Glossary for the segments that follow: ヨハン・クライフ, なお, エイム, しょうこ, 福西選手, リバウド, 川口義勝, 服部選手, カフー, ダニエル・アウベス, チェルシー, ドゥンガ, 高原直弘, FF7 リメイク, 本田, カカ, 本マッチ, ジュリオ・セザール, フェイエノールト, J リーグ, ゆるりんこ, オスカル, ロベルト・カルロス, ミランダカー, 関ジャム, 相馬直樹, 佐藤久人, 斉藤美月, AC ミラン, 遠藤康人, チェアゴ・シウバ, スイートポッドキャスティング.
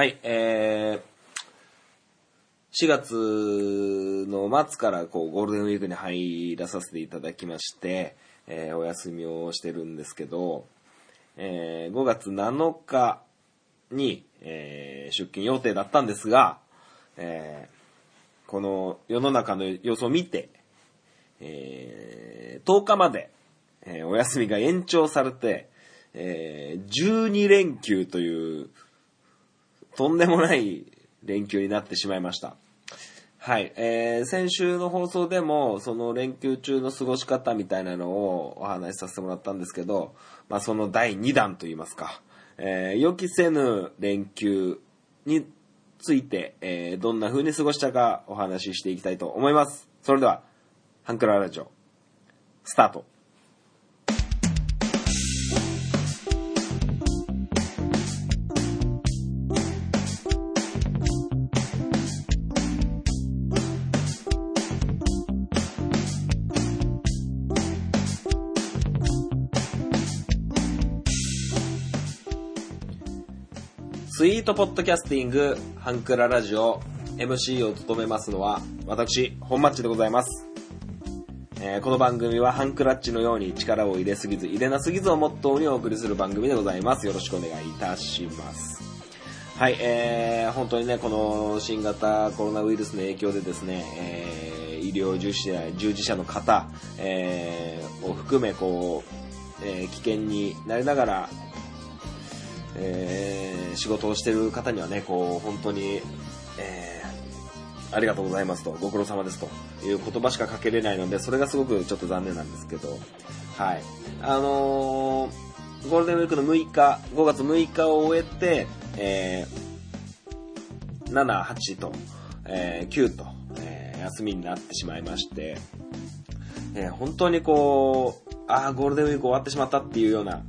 はい、4月の末からこうゴールデンウィークに入らさせていただきまして、お休みをしてるんですけど、5月7日に、出勤予定だったんですが、この世の中の様子を見て、10日まで、お休みが延長されて、12連休というとんでもない連休になってしまいました。はい、先週の放送でもその連休中の過ごし方みたいなのをお話しさせてもらったんですけど、まあ、その第2弾といいますか、予期せぬ連休について、どんな風に過ごしたかお話ししていきたいと思います。それではハンクララジオスタート。スイートポッドキャスティングハンクララジオ MC を務めますのは私本マッチでございます。この番組はハンクラッチのように力を入れすぎず入れなすぎずをモットーにお送りする番組でございます。よろしくお願いいたします。はい、本当にねこの新型コロナウイルスの影響でですね、医療従事者の方、を含めこう、危険になりながら仕事をしている方にはねこう本当に、ありがとうございますとご苦労様ですという言葉しかかけれないのでそれがすごくちょっと残念なんですけど、はい、ゴールデンウィークの6日5月6日を終えて、7、8と、9と、休みになってしまいまして、本当にこうゴールデンウィーク終わってしまったっていうような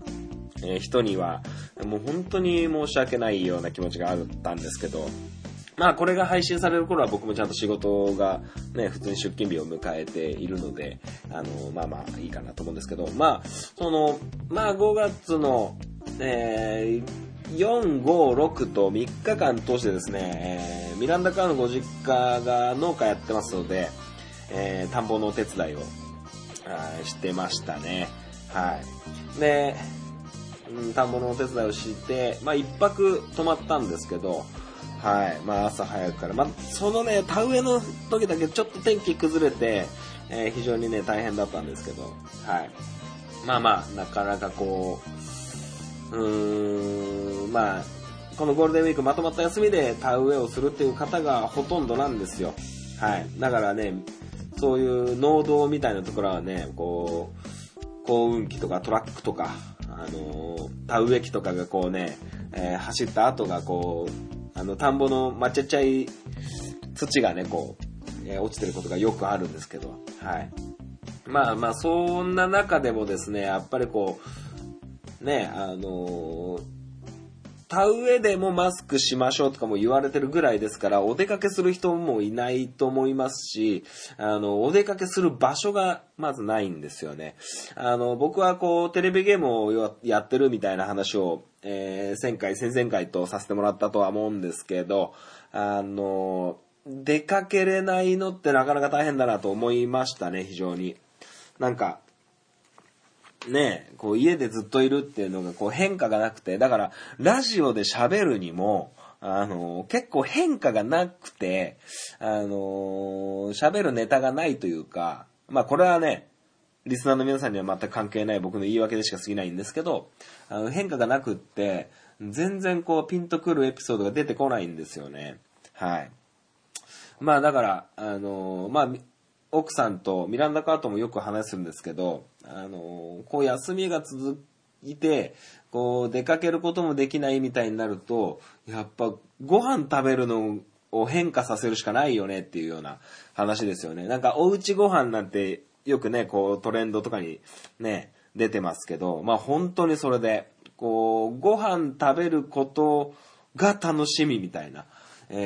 人にはもう本当に申し訳ないような気持ちがあったんですけど、まあこれが配信される頃は僕もちゃんと仕事がね普通に出勤日を迎えているのでまあまあいいかなと思うんですけど、まあそのまあ5月の、4、5、6と3日間通してですね、ミランダカーのご実家が農家やってますので、田んぼのお手伝いをしてましたね。はい。で田んぼのお手伝いをして、まあ一泊泊まったんですけど、はい、まあ朝早くから、まあそのね田植えの時だけちょっと天気崩れて、非常にね大変だったんですけど、はい、まあまあなかなかこう、まあこのゴールデンウィークまとまった休みで田植えをするっていう方がほとんどなんですよ。はい、だからねそういう農道みたいなところはねこう耕運機とかトラックとか田植え機とかがこうね、走った後がこう田んぼのまっちゃっちゃい土がねこう、落ちてることがよくあるんですけど、はい、まあまあそんな中でもですねやっぱりこうね田植えでもマスクしましょうとかも言われてるぐらいですからお出かけする人もいないと思いますし、お出かけする場所がまずないんですよね。僕はこうテレビゲームをやってるみたいな話を、先々回とさせてもらったとは思うんですけど、出かけれないのってなかなか大変だなと思いましたね。非常になんかね、こう家でずっといるっていうのがこう変化がなくて、だからラジオで喋るにも結構変化がなくて喋るネタがないというか、まあこれはねリスナーの皆さんには全く関係ない僕の言い訳でしか過ぎないんですけど、変化がなくって全然こうピンとくるエピソードが出てこないんですよね。はい。まあだからまあ奥さんとミランダカートもよく話するんですけど、こう休みが続いてこう出かけることもできないみたいになるとやっぱご飯食べるのを変化させるしかないよねっていうような話ですよね。なんかおうちご飯なんてよくねこうトレンドとかにね出てますけど、まあ本当にそれでこうご飯食べることが楽しみみたいな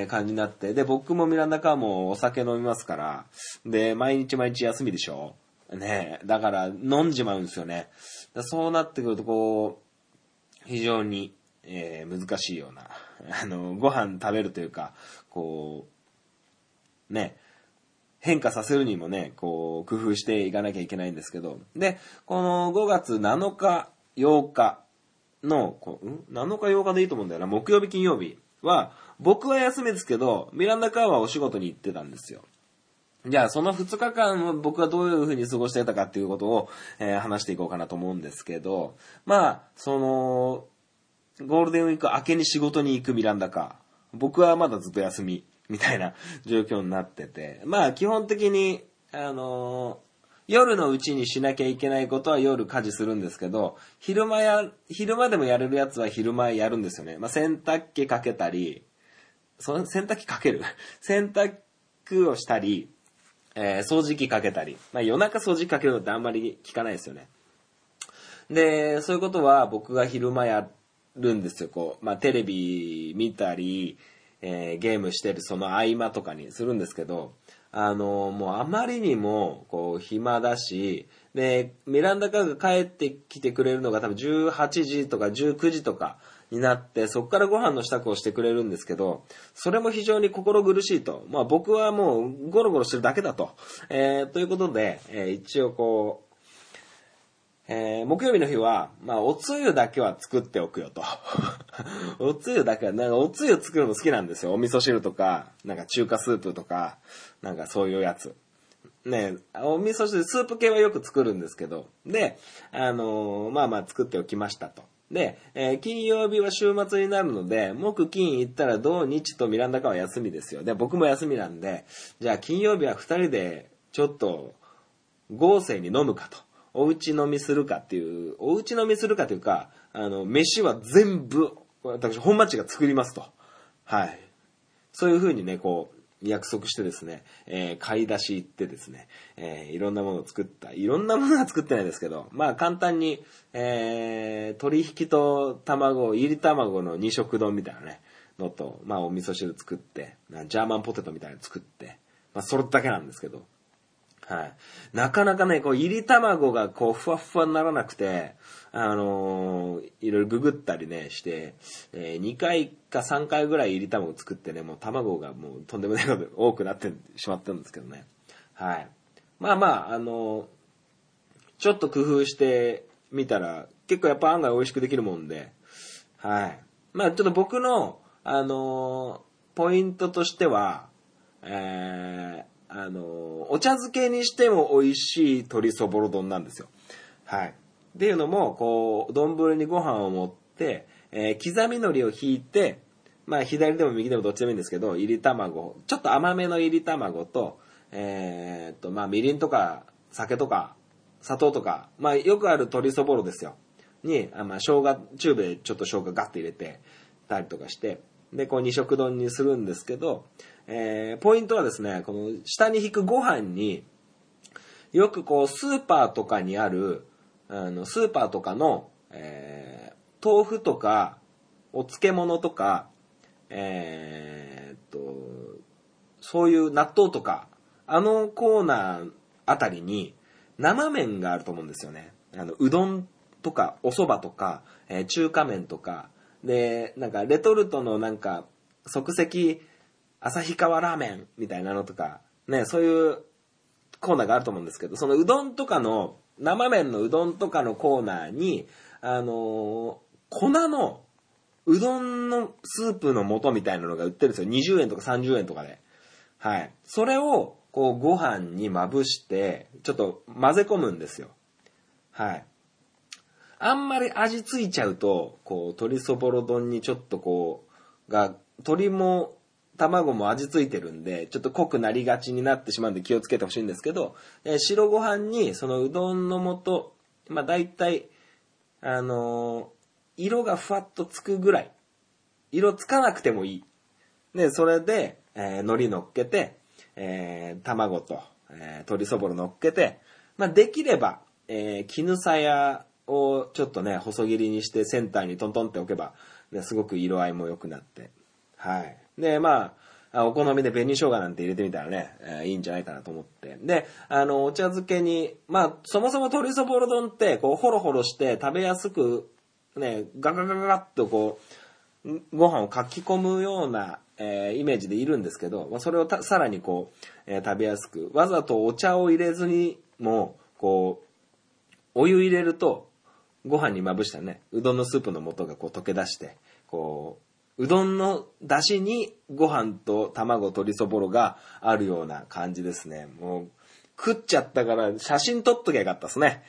感じになって、で僕もミランダカーもお酒飲みますから、で毎日休みでしょね、だから飲んじまうんですよね。そうなってくるとこう非常に、難しいような、ご飯食べるというか、こう、ね、変化させるにもね、こう、工夫していかなきゃいけないんですけど、で、この5月7日、8日の、7日、8日でいいと思うんだよな、木曜日、金曜日は、僕は休みですけど、ミランダカーはお仕事に行ってたんですよ。じゃあ、その2日間を僕はどういう風に過ごしてたかっていうことを、話していこうかなと思うんですけど、まあ、その、ゴールデンウィーク明けに仕事に行くミランダか、僕はまだずっと休み、みたいな状況になってて、まあ、基本的に、夜のうちにしなきゃいけないことは夜家事するんですけど、昼間でもやれるやつは昼間やるんですよね。まあ、洗濯機かけたり、洗濯機かける洗濯をしたり、掃除機かけたり。まあ、夜中掃除機かけるのってあんまり聞かないですよね。で、そういうことは僕が昼間やるんですよ。こう、まあ、テレビ見たり、ゲームしてるその合間とかにするんですけど、もうあまりにも、こう、暇だし、で、ミランダカーが帰ってきてくれるのが多分18時とか19時とかになって、そこからご飯の支度をしてくれるんですけど、それも非常に心苦しいと。まあ僕はもうゴロゴロしてるだけだと。ということで、一応こう、木曜日の日は、まあおつゆだけは作っておくよと。おつゆだけは、なんかおつゆ作るの好きなんですよ。お味噌汁とか、なんか中華スープとか、なんかそういうやつ。ね、お味噌汁、スープ系はよく作るんですけど、で、まあまあ作っておきましたと。で、金曜日は週末になるので、木金行ったら土日とミランダカは休みですよ。で、僕も休みなんで、じゃあ金曜日は2人でちょっと豪勢に飲むかと。おうち飲みするかっていう、おうち飲みするかというか、飯は全部、私、本町が作りますと。はい。そういう風にね、こう、約束してですね、買い出し行ってですね、いろんなものを作った。いろんなものは作ってないですけど、まあ簡単に、鶏ひきと卵、入り卵の二色丼みたいなね、のと、まあお味噌汁作って、ジャーマンポテトみたいなの作って、まあそれだけなんですけど、はい。なかなかね、こう、入り卵がこう、ふわふわにならなくて、いろいろググったりね、して、2回か3回ぐらい入り卵作ってね、もう卵がもうとんでもないこと多くなってしまったんですけどね。はい。まあまあ、ちょっと工夫してみたら、結構やっぱ案外美味しくできるもんで、はい。まあちょっと僕の、ポイントとしては、お茶漬けにしても美味しい鶏そぼろ丼なんですよ。はい。っていうのも、こう、丼にご飯を盛って、刻み海苔を引いて、まあ、左でも右でもどっちでもいいんですけど、入り卵、ちょっと甘めの入り卵と、まあ、みりんとか、酒とか、砂糖とか、まあ、よくある鶏そぼろですよ。に、まあ、生姜、チューブでちょっと生姜ガッて入れてたりとかして、で、こう、二色丼にするんですけど、ポイントはですね、この下に引くご飯によくこうスーパーとかにあるスーパーとかの、豆腐とかお漬物とか、そういう納豆とかあのコーナーあたりに生麺があると思うんですよね。うどんとかお蕎麦とか、中華麺とかで、なんかレトルトのなんか即席旭川ラーメンみたいなのとか、ね、そういうコーナーがあると思うんですけど、そのうどんとかの、生麺のうどんとかのコーナーに、粉のうどんのスープの素みたいなのが売ってるんですよ。20円とか30円とかで。はい。それを、こう、ご飯にまぶして、ちょっと混ぜ込むんですよ。はい。あんまり味ついちゃうと、こう、鶏そぼろ丼にちょっとこう、鶏も、卵も味ついてるんで、ちょっと濃くなりがちになってしまうんで気をつけてほしいんですけど、白ご飯にそのうどんの素、まあ大体、色がふわっとつくぐらい。色つかなくてもいい。で、それで、海苔乗っけて、卵と、鶏そぼろ乗っけて、まあできれば、絹さやをちょっとね、細切りにしてセンターにトントンっておけば、ね、すごく色合いも良くなって。はい。で、まあ、お好みで紅生姜なんて入れてみたらね、いいんじゃないかなと思って。で、お茶漬けに、まあ、そもそも鶏そぼろ丼って、こう、ホロホロして食べやすく、ね、ガガガガッとこう、ご飯をかき込むような、イメージでいるんですけど、まあ、それをさらにこう、食べやすく、わざとお茶を入れずにもこうお湯入れるとご飯にまぶしたね、うどんのスープの素がこう溶け出してこううどんの出汁にご飯と卵、鶏そぼろがあるような感じですね。もう食っちゃったから写真撮っときゃよかったですね。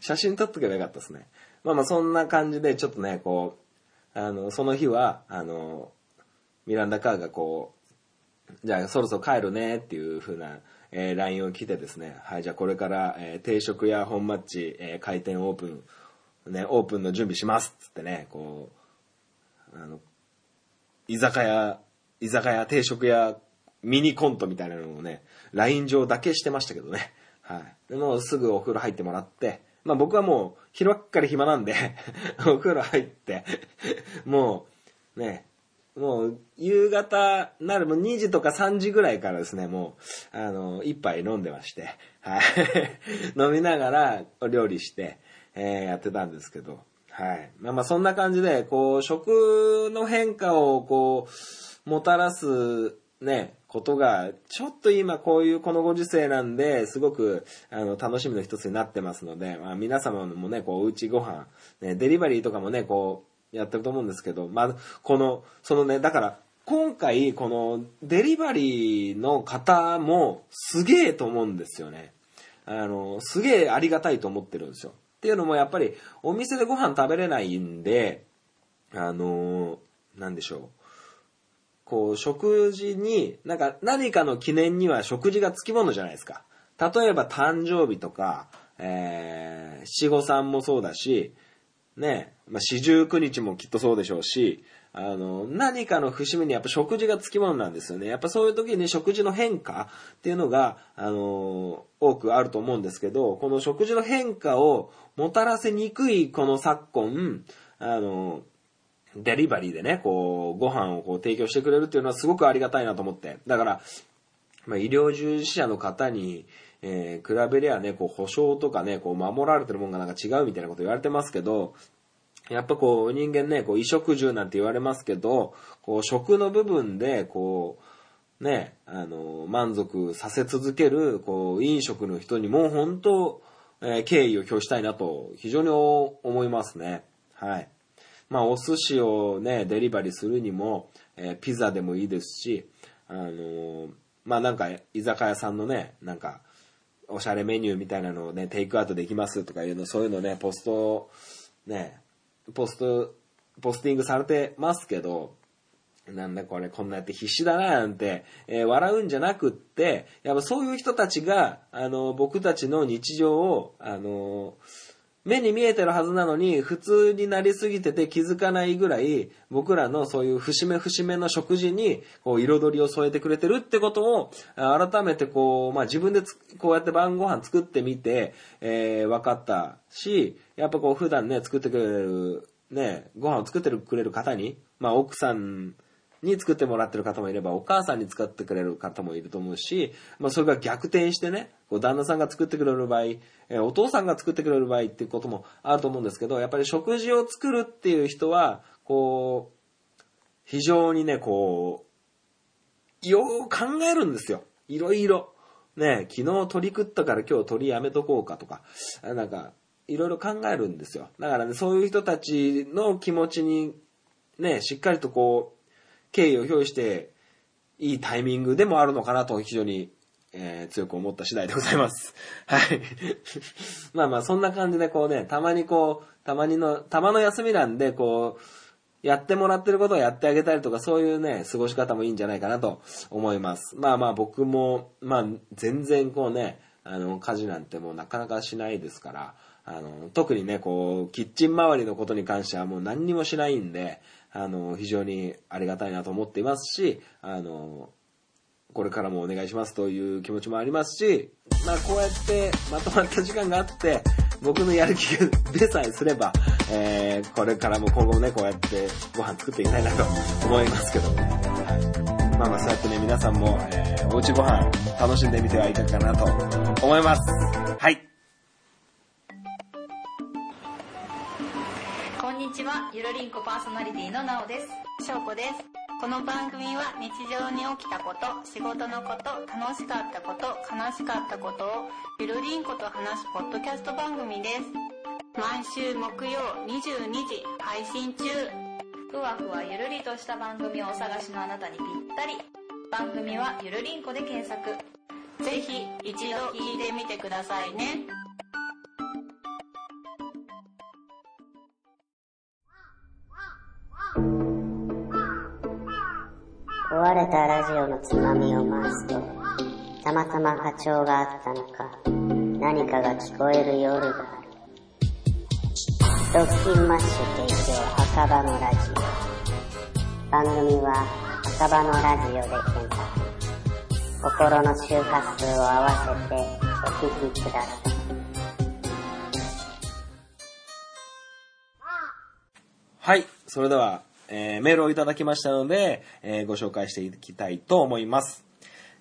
写真撮っときゃよかったですね。まあまあそんな感じでちょっとねこうその日はミランダカーがこうじゃあそろそろ帰るねっていう風なLINE を来てですね、はい、じゃあこれから、定食屋本マッチ、開店オープン、ね、オープンの準備しますっつってね、こう居酒屋定食屋ミニコントみたいなのをね LINE 上だけしてましたけどね、はい、でもうすぐお風呂入ってもらって、まあ、僕はもう昼ばっかり暇なんでお風呂入ってもうねもう夕方なるも2時とか3時ぐらいからですね、もう一杯飲んでまして、はい、飲みながらお料理して、やってたんですけど、はい、まあまあそんな感じでこう食の変化をこうもたらすねことがちょっと今こういうこのご時世なんですごく楽しみの一つになってますので、まあ、皆様もねこうおうちご飯、ね、デリバリーとかもねこうやってると思うんですけど、まあ、そのね、だから、今回、この、デリバリーの方も、すげえと思うんですよね。すげえありがたいと思ってるんですよ。っていうのも、やっぱり、お店でご飯食べれないんで、なんでしょう。こう、食事に、なんか、何かの記念には食事がつきものじゃないですか。例えば、誕生日とか、七五三もそうだし、ね、まあ、四十九日もきっとそうでしょうし、何かの節目にやっぱ食事がつきものなんですよね。やっぱそういう時に食事の変化っていうのが、多くあると思うんですけど、この食事の変化をもたらせにくいこの昨今、デリバリーでね、こう、ご飯をこう提供してくれるっていうのはすごくありがたいなと思って。だから、まあ、医療従事者の方に、比べりゃね、こう保証とかね、こう守られてるもんがなんか違うみたいなこと言われてますけど、やっぱこう人間ね、こう衣食住なんて言われますけど、こう食の部分でこうね、満足させ続けるこう飲食の人にも本当、敬意を表したいなと非常に思いますね。はい。まあお寿司をねデリバリーするにも、ピザでもいいですし、まあなんか居酒屋さんのねなんかおしゃれメニューみたいなのをね、テイクアウトできますとかいうの、そういうのね、ポスティングされてますけど、なんだこれ、こんなやって必死だな、なんて、笑うんじゃなくって、やっぱそういう人たちが、僕たちの日常を、目に見えてるはずなのに、普通になりすぎてて気づかないぐらい、僕らのそういう節目節目の食事に、こう、彩りを添えてくれてるってことを、改めてこう、まあ、自分でこうやって晩ご飯作ってみて、分かったし、やっぱこう、普段ね、作ってくれる、ね、ご飯を作ってくれる方に、まあ、奥さんに作ってもらってる方もいれば、お母さんに使ってくれる方もいると思うし、まあ、それが逆転してね、こう旦那さんが作ってくれる場合、お父さんが作ってくれる場合っていうこともあると思うんですけど、やっぱり食事を作るっていう人はこう非常にねこうよう考えるんですよ。いろいろね、昨日鶏食ったから今日鶏やめとこうかとか、なんかいろいろ考えるんですよ。だからね、そういう人たちの気持ちにねしっかりとこう敬意を表していいタイミングでもあるのかなと非常に強く思った次第でございます。はい。まあまあそんな感じでこうね、たまの休みなんでこう、やってもらってることをやってあげたりとかそういうね、過ごし方もいいんじゃないかなと思います。まあまあ僕も、まあ全然こうね、家事なんてもうなかなかしないですから、特にね、こう、キッチン周りのことに関してはもう何にもしないんで、非常にありがたいなと思っていますし、これからもお願いしますという気持ちもありますし、まあこうやってまとまった時間があって、僕のやる気が出さえすれば、これからも今後もね、こうやってご飯作っていきたいなと思いますけどね。はい、まあまあそうやってね、皆さんも、おうちご飯楽しんでみてはいかがかなと思います。はい。こんにちは、ゆるりんこパーソナリティのなおです。しょうこです。この番組は日常に起きたこと、仕事のこと、楽しかったこと、悲しかったことをゆるりんこと話すポッドキャスト番組です。毎週木曜22時配信中。ふわふわゆるりとした番組をお探しのあなたにぴったり。番組はゆるりんこで検索。ぜひ一度聞いてみてくださいね。壊れたラジオのつまみを回すと、たまたま波長があったのか、何かが聞こえる夜がある。ドッキンマッシュ提供赤羽のラジオ。番組は赤羽のラジオで検索。心の周波数を合わせてお聞きください。はい、それではメールをいただきましたので、ご紹介していきたいと思います。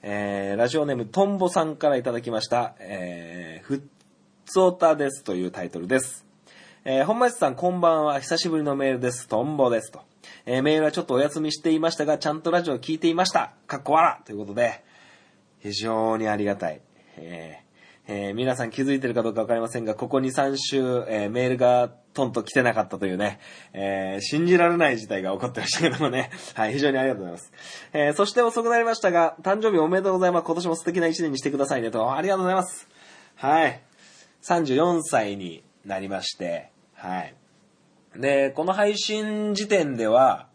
ラジオネームトンボさんからいただきました、ふっつおたですというタイトルです。本町さんこんばんは、久しぶりのメールです。トンボですと、メールはちょっとお休みしていましたが、ちゃんとラジオを聞いていました。かっこわらということで、非常にありがたい。皆さん気づいてるかどうかわかりませんが、ここ 2,3 週、メールがトンと来てなかったというね、信じられない事態が起こってましたけどもね、はい、非常にありがとうございます。そして遅くなりましたが、誕生日おめでとうございます。今年も素敵な一年にしてくださいねと、ありがとうございます。はい、34歳になりまして、はい。で、この配信時点では、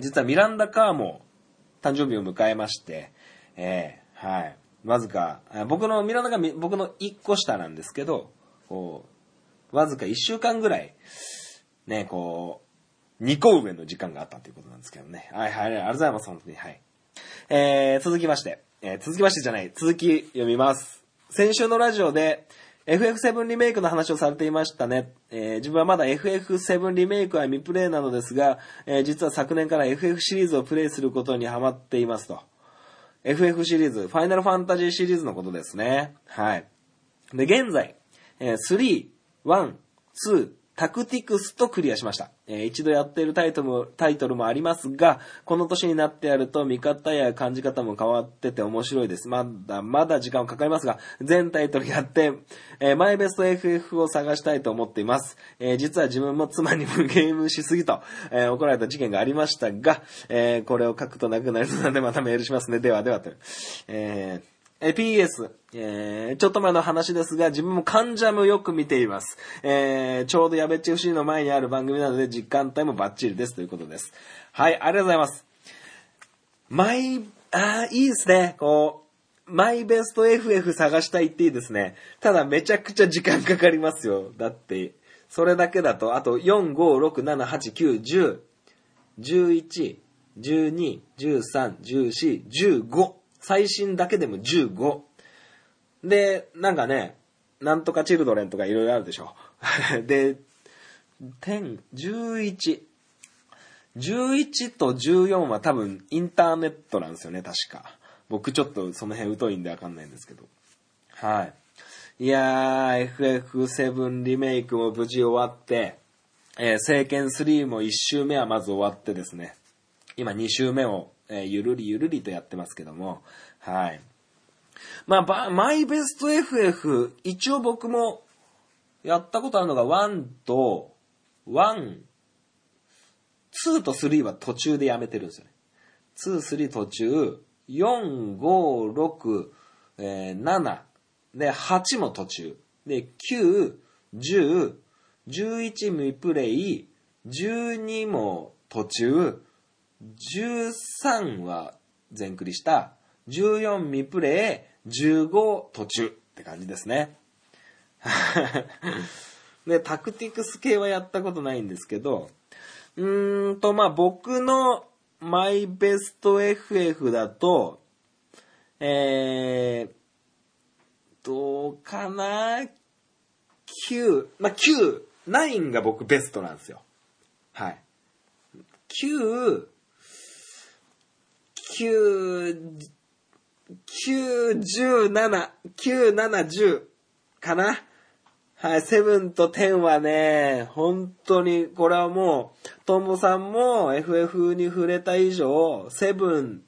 実はミランダ・カーも誕生日を迎えまして、はい。わずか、ミラノが僕の1個下なんですけど、こう、わずか1週間ぐらい、ね、こう、2個上の時間があったということなんですけどね。はいはい、ありがとうございます、本当に。はい。続き読みます。先週のラジオで、FF7 リメイクの話をされていましたね。自分はまだ FF7 リメイクは未プレイなのですが、実は昨年から FF シリーズをプレイすることにハマっていますと。FF シリーズ、ファイナルファンタジーシリーズのことですね。はい。で、現在、3、1、2、タクティクスとクリアしました。一度やっているタイトルもありますが、この年になってやると見方や感じ方も変わってて面白いです。まだまだ時間はかかりますが、全タイトルやって、マイベスト FF を探したいと思っています。実は自分も妻にもゲームしすぎと、怒られた事件がありましたが、これを書くとなくなるのでまたメールしますね。ではではと。PS、ちょっと前の話ですが、自分も関ジャムよく見ています。ちょうどやべっち FC の前にある番組なので、時間帯もバッチリですということです。はい、ありがとうございます。いいですね。こう、マイベスト FF 探したいっていいですね。ただめちゃくちゃ時間かかりますよ。だって、それだけだと、あと4、5、6、7、8、9、10、11、12、13、14、15。最新だけでも15。で、なんかね、なんとかチルドレンとかいろいろあるでしょ。で、10、11。11と14は多分インターネットなんですよね、確か。僕ちょっとその辺疎いんでわかんないんですけど。はい。いやー、FF7 リメイクも無事終わって、聖剣3も1周目はまず終わってですね。今2周目をゆるりゆるりとやってますけども、はい。まあ、マイベスト FF、一応僕もやったことあるのが2と3は途中でやめてるんですよね。2、3途中、4、5、6、7、で、8も途中、で、9、10、11未プレイ、12も途中、13は全クリした、14未プレイ、15途中って感じですね。で、タクティクス系はやったことないんですけど、僕のマイベスト FF だと、どうかな ?9、9、9が僕ベストなんですよ。はい。9、17、10かなはい、セブンとテンはね、本当に、これはもう、トンボさんも FF に触れた以上、セブン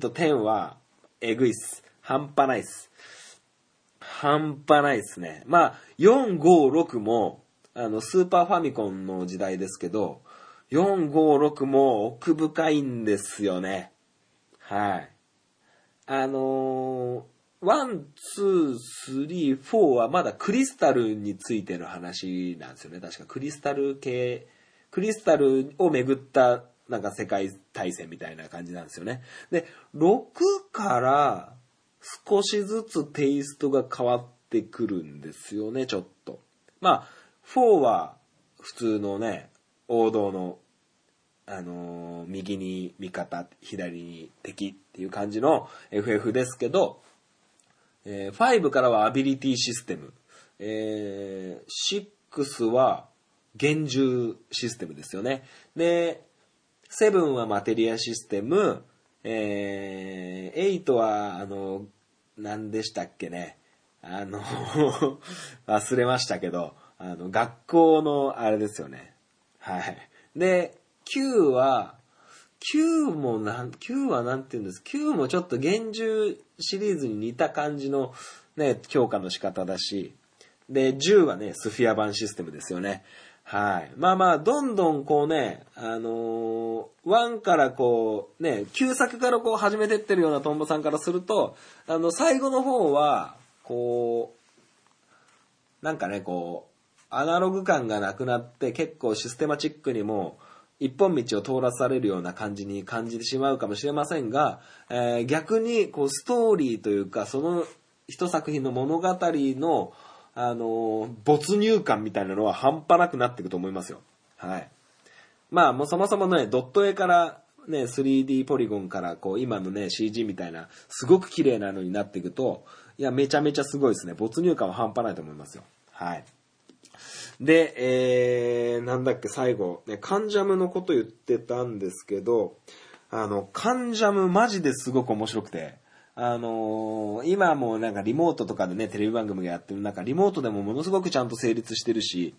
とテンは、えぐいっす。半端ないっす。半端ないっすね。まあ、4、5、6も、スーパーファミコンの時代ですけど、4、5、6も奥深いんですよね。はい。1、2、3、4はまだクリスタルについての話なんですよね。確かクリスタルをめぐったなんか世界大戦みたいな感じなんですよね。で、6から少しずつテイストが変わってくるんですよね、ちょっと。まあ、4は普通のね、王道の、右に味方、左に敵っていう感じの FF ですけど、5からはアビリティシステム、6は幻獣システムですよね。で、7はマテリアシステム、8は何でしたっけね、忘れましたけど、学校のあれですよね。はい。で、9はなんて言うんです？ 9 もちょっと幻獣シリーズに似た感じのね、強化の仕方だし。で、10はね、スフィア版システムですよね。はい。まあまあ、どんどんこうね、1からこう、ね、旧作からこう始めてってるようなトンボさんからすると、最後の方は、こう、なんかね、こう、アナログ感がなくなって、結構システマチックにも、一本道を通らされるような感じに感じてしまうかもしれませんが、逆にこうストーリーというかその一作品の物語の、没入感みたいなのは半端なくなっていくと思いますよ。はい。まあもうそもそもねドット絵からね 3D ポリゴンからこう今のね CG みたいなすごく綺麗なのになっていくと、いやめちゃめちゃすごいですね。没入感は半端ないと思いますよ。はい。で、なんだっけ、最後、ね、カンジャムのこと言ってたんですけど、カンジャムマジですごく面白くて、今もなんかリモートとかでね、テレビ番組がやってる中、リモートでもものすごくちゃんと成立してるし、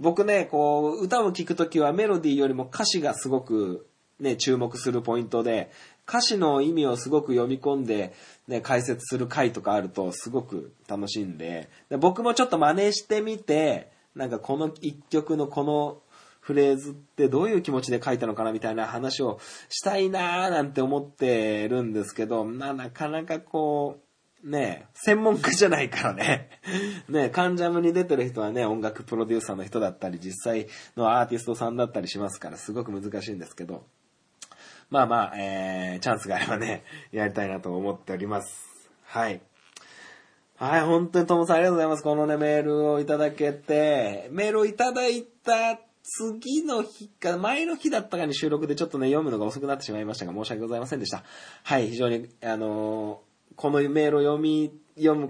僕ね、こう、歌を聴くときはメロディーよりも歌詞がすごくね、注目するポイントで、歌詞の意味をすごく読み込んで、ね、解説する回とかあるとすごく楽しんで、で僕もちょっと真似してみて、なんかこの一曲のこのフレーズってどういう気持ちで書いたのかなみたいな話をしたいなーなんて思ってるんですけど、なかなかこう、ね、専門家じゃないからね。ね、カンジャムに出てる人はね、音楽プロデューサーの人だったり、実際のアーティストさんだったりしますから、すごく難しいんですけど、まあまあ、チャンスがあればね、やりたいなと思っております。はい。はい、本当にともさんありがとうございます。このね、メールをいただけて、メールをいただいた次の日か、前の日だったかに収録でちょっとね、読むのが遅くなってしまいましたが、申し訳ございませんでした。はい、非常に、このメールを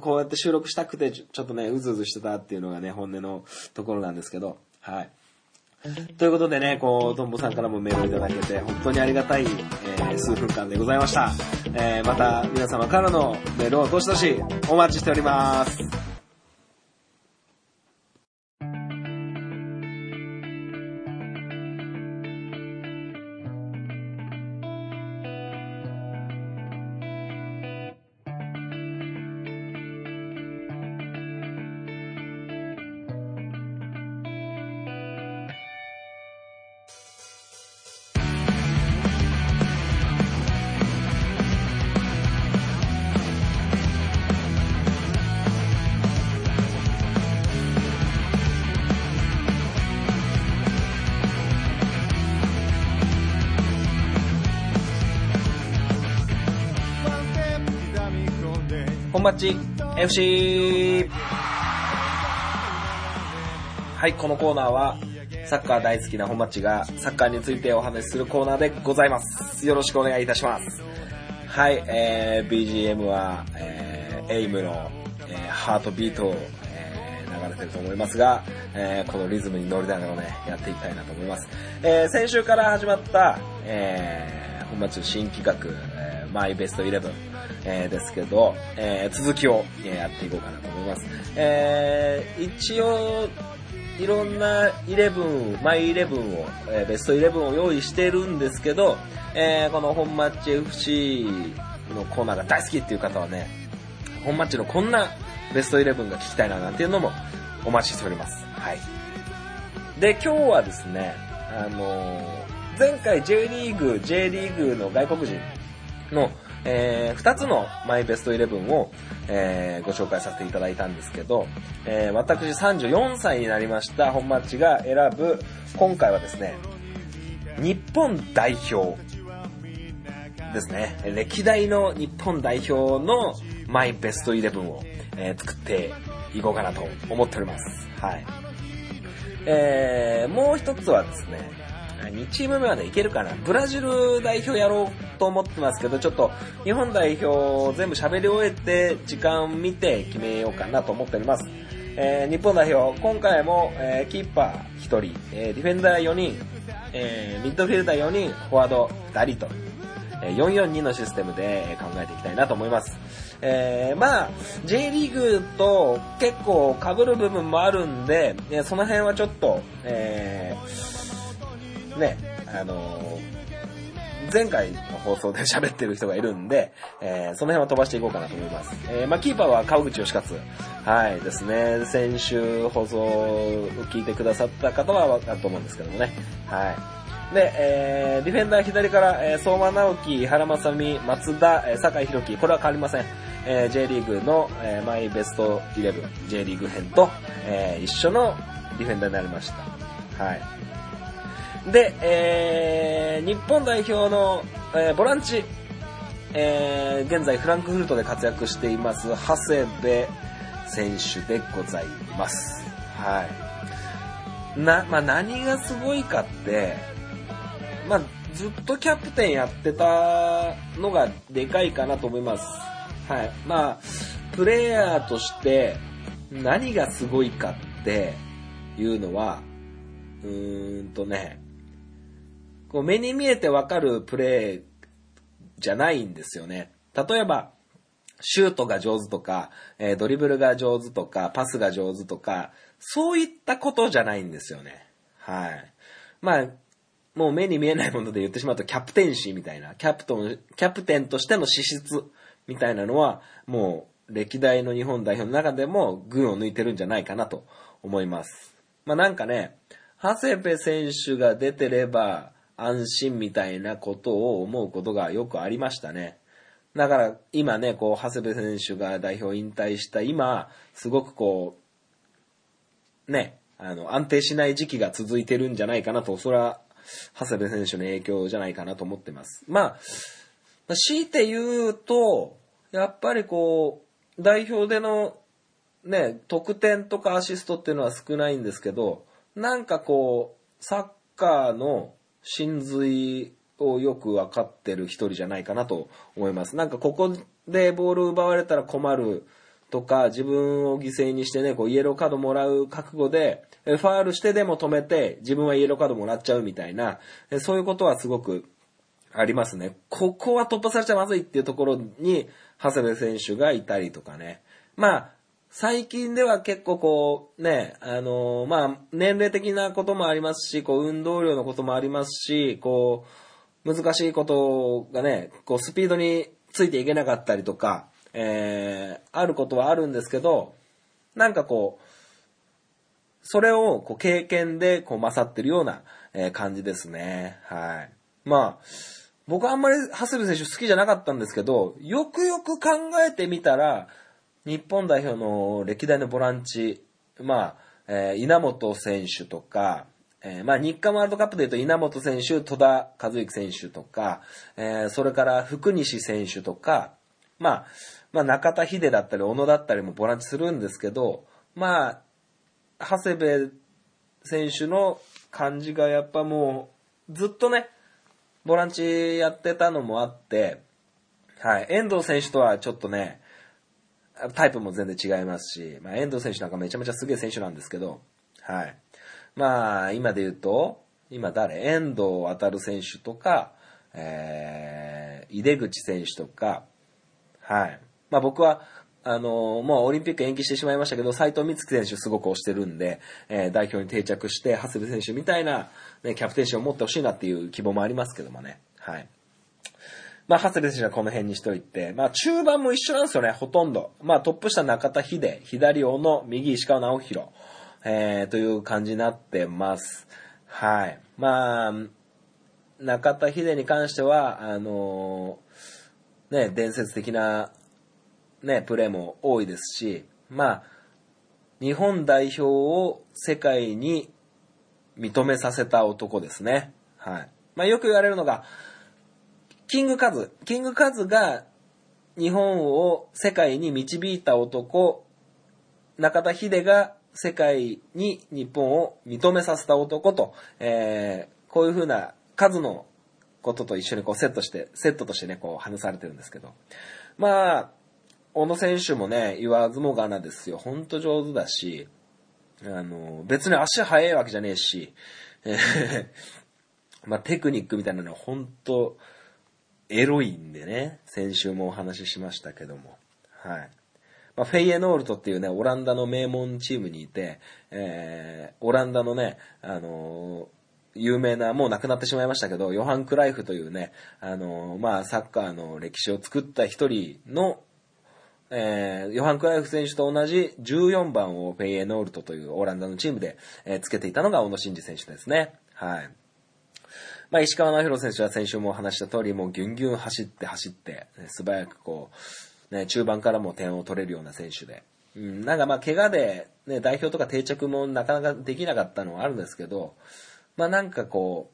こうやって収録したくて、ちょっとね、うずうずしてたっていうのがね、本音のところなんですけど、はい。ということでね、こう、とんぼさんからもメールいただけて、本当にありがたい、数分間でございました。また皆様からのメールをどしどしお待ちしております。マッチ FC。 はい、このコーナーはサッカー大好きな本マッチがサッカーについてお話しするコーナーでございます。よろしくお願いいたします。はい、BGM は、エイムの、ハートビートを、流れてると思いますが、このリズムに乗りながらねやっていきたいなと思います。先週から始まった本マッチの新企画、マイベストイレブン、ですけど、続きをやっていこうかなと思います。一応いろんなマイイレブンを、ベストイレブンを用意してるんですけど、この本マッチ FC のコーナーが大好きっていう方はね、本マッチのこんなベストイレブンが聞きたいななんていうのもお待ちしております。はい。で、今日はですね、前回 J リーグの外国人の、2つのマイベスト11を、ご紹介させていただいたんですけど、私34歳になりました本マッチが選ぶ、今回はですね、日本代表ですね、歴代の日本代表のマイベスト11を、作っていこうかなと思っております。はい。もう一つはですね、2チーム目までいけるかな、ブラジル代表やろうと思ってますけど、ちょっと日本代表全部喋り終えて時間見て決めようかなと思っております。日本代表今回も、キーパー1人、ディフェンダー4人、ミッドフィルダー4人、フォワード2人と、442のシステムで考えていきたいなと思います。J リーグと結構被る部分もあるんで、その辺はちょっと、前回の放送で喋ってる人がいるんで、その辺は飛ばしていこうかなと思います。キーパーは川口義勝。はいですね。先週放送を聞いてくださった方はわかると思うんですけどもね。はい。で、ディフェンダー左から、相馬直樹、原正美、松田、酒井宏樹。これは変わりません。J リーグの、マイベスト11、J リーグ編と、一緒のディフェンダーになりました。はい。で、日本代表の、ボランチ、現在フランクフルトで活躍しています長谷部選手でございます。はい。何がすごいかって、ずっとキャプテンやってたのがでかいかなと思います。はい。プレイヤーとして何がすごいかっていうのは、こう目に見えてわかるプレーじゃないんですよね。例えばシュートが上手とか、ドリブルが上手とか、パスが上手とか、そういったことじゃないんですよね。はい。もう目に見えないもので言ってしまうと、キャプテンシーみたいな、キャプテンとしての資質みたいなのは、もう歴代の日本代表の中でも群を抜いてるんじゃないかなと思います。長谷部選手が出てれば安心みたいなことを思うことがよくありましたね。だから今ね、こう長谷部選手が代表引退した今、すごくこうね、安定しない時期が続いてるんじゃないかなと、それは長谷部選手の影響じゃないかなと思ってます。強いて言うと、やっぱりこう代表でのね、得点とかアシストっていうのは少ないんですけど、サッカーの真髄をよく分かってる一人じゃないかなと思います。ここでボール奪われたら困るとか、自分を犠牲にしてね、こうイエローカードもらう覚悟で、ファールしてでも止めて、自分はイエローカードもらっちゃうみたいな、そういうことはすごくありますね。ここは突破されちゃまずいっていうところに、長谷部選手がいたりとかね。最近では結構年齢的なこともありますし、こう運動量のこともありますし、こう難しいことがね、こうスピードについていけなかったりとか、あることはあるんですけど、それをこう経験でこう勝ってるような感じですね。はい。僕はあんまり長谷部選手好きじゃなかったんですけど、よくよく考えてみたら、日本代表の歴代のボランチ、稲本選手とか、日韓ワールドカップでいうと稲本選手、戸田和幸選手とか、それから福西選手とか、中田秀だったり小野だったりもボランチするんですけど、長谷部選手の感じがやっぱもうずっとね、ボランチやってたのもあって、はい、遠藤選手とはちょっとね、タイプも全然違いますし、遠藤選手なんかめちゃめちゃすげえ選手なんですけど、はい。今で言うと、遠藤航選手とか、井出口選手とか、はい。まあ僕は、もうオリンピック延期してしまいましたけど、斉藤美月選手すごく推してるんで、代表に定着して、長谷部選手みたいな、ね、キャプテンションを持ってほしいなっていう希望もありますけどもね。はい。まあ、長谷部選手はこの辺にしといて、まあ、中盤も一緒なんですよね、ほとんど。まあ、トップ下中田秀、左尾の右石川直弘、という感じになってます。はい。まあ、中田秀に関しては、ね、伝説的な、ね、プレーも多いですし、まあ、日本代表を世界に認めさせた男ですね。はい。まあ、よく言われるのが、キングカズが日本を世界に導いた男、中田秀が世界に日本を認めさせた男と、こういう風なカズのことと一緒にこうセットとしてね、こう話されてるんですけど。まあ、小野選手もね、言わずもがなですよ。ほんと上手だし、別に足速いわけじゃねえし、まあテクニックみたいなのはほんと、エロいんでね、先週もお話ししましたけども。はい。まあ、フェイエノールトっていうね、オランダの名門チームにいて、オランダのね、有名な、もう亡くなってしまいましたけど、ヨハン・クライフというね、まあ、サッカーの歴史を作った一人の、ヨハン・クライフ選手と同じ14番をフェイエノールトというオランダのチームで、つけていたのが小野伸二選手ですね。はい。まあ、石川直弘選手は先週もお話した通り、もうギュンギュン走って、ね、素早くこう、ね、中盤からも点を取れるような選手で。うん、なんかまあ、怪我で、ね、代表とか定着もなかなかできなかったのはあるんですけど、まあなんかこ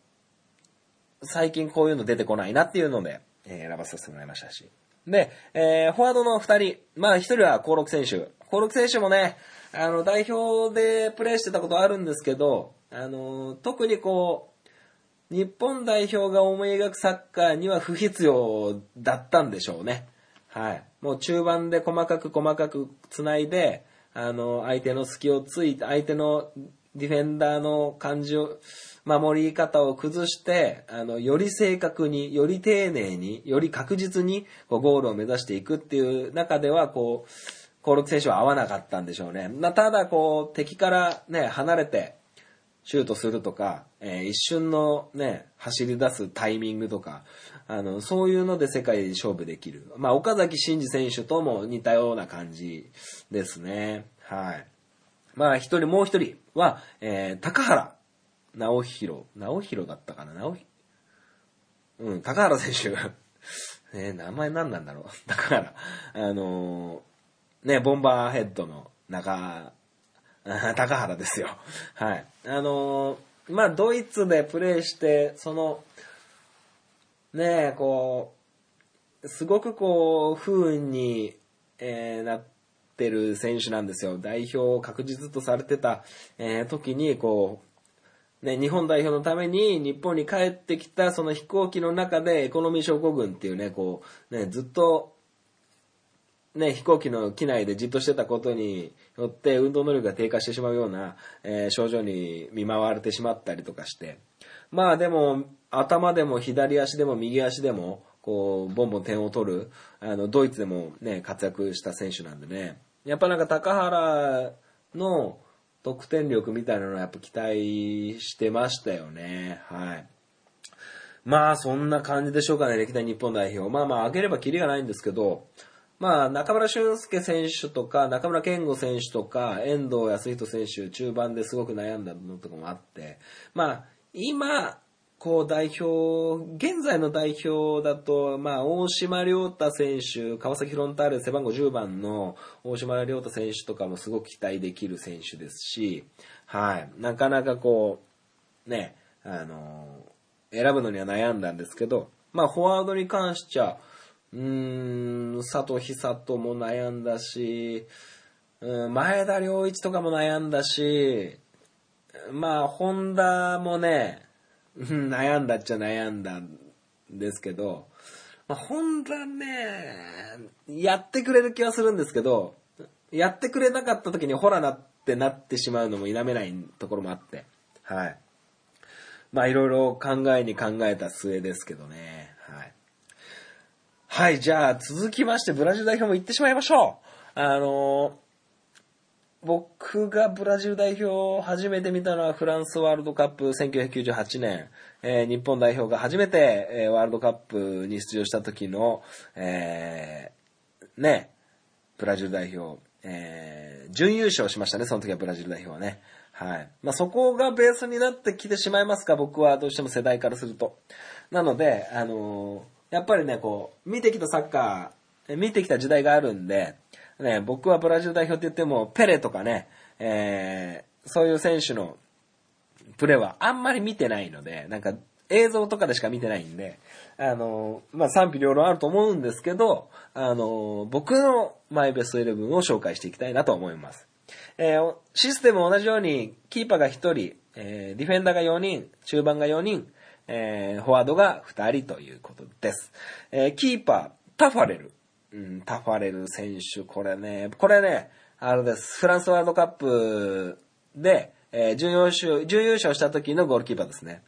う、最近こういうの出てこないなっていうので、選ばさせてもらいましたし。で、フォワードの二人、まあ一人は興梠選手。興梠選手もね、代表でプレーしてたことあるんですけど、特にこう、日本代表が思い描くサッカーには不必要だったんでしょうね。はい。もう中盤で細かく繋いで、相手の隙をついて、相手のディフェンダーの感じを、守り方を崩して、より正確に、より丁寧に、より確実に、こう、ゴールを目指していくっていう中では、こう、興梠選手は合わなかったんでしょうね。ただ、こう、敵からね、離れて、シュートするとか、一瞬のね、走り出すタイミングとか、そういうので世界で勝負できる。まあ、岡崎慎司選手とも似たような感じですね。はい。まあ、もう一人は、高原直弘。直弘だったかな高原選手。ね、名前何なんだろう。高原。ね、ボンバーヘッドの高原ですよ。はい。まあ、ドイツでプレーして、ねえ、こう、すごくこう、不運に、なってる選手なんですよ。代表を確実とされてた、時に、こう、ね、日本代表のために日本に帰ってきた、その飛行機の中でエコノミー症候群っていうね、こう、ね、ずっと、ね、飛行機の機内でじっとしてたことによって運動能力が低下してしまうような、症状に見舞われてしまったりとかして。まあでも、頭でも左足でも右足でも、こう、ボンボン点を取る、ドイツでもね、活躍した選手なんでね。やっぱなんか高原の得点力みたいなのはやっぱ期待してましたよね。はい。まあそんな感じでしょうかね、歴代日本代表。まあまあ上げればキリがないんですけど、まあ、中村俊輔選手とか、中村健吾選手とか、遠藤康人選手、中盤ですごく悩んだのとかもあって、まあ、今、こう代表、現在の代表だと、まあ、大島良太選手、川崎フロンターレ背番号10番の大島良太選手とかもすごく期待できる選手ですし、はい、なかなかこう、ね、選ぶのには悩んだんですけど、まあ、フォワードに関しては、佐藤久人も悩んだし、前田良一とかも悩んだし、まあ、本田もね、悩んだっちゃ悩んだんですけど、まあ、本田ね、やってくれる気はするんですけど、やってくれなかった時にホラなってなってしまうのも否めないところもあって、はい。まあ、いろいろ考えに考えた末ですけどね、はい。はい、じゃあ続きましてブラジル代表も行ってしまいましょう。僕がブラジル代表を初めて見たのはフランスワールドカップ1998年、日本代表が初めて、ワールドカップに出場した時の、ね、ブラジル代表、準優勝しましたね、その時はブラジル代表はね。はい。まあ、そこがベースになってきてしまいますか、僕はどうしても世代からすると。なので、やっぱりね、こう、見てきたサッカー、見てきた時代があるんで、ね、僕はブラジル代表って言っても、ペレとかね、そういう選手のプレーはあんまり見てないので、なんか映像とかでしか見てないんで、まあ、賛否両論あると思うんですけど、僕のマイベスト11を紹介していきたいなと思います。システム同じように、キーパーが1人、ディフェンダーが4人、中盤が4人、フォワードが2人ということです。キーパー、タファレル。タファレル選手、これね、あれです。フランスワールドカップで、準優勝した時のゴールキーパーですね。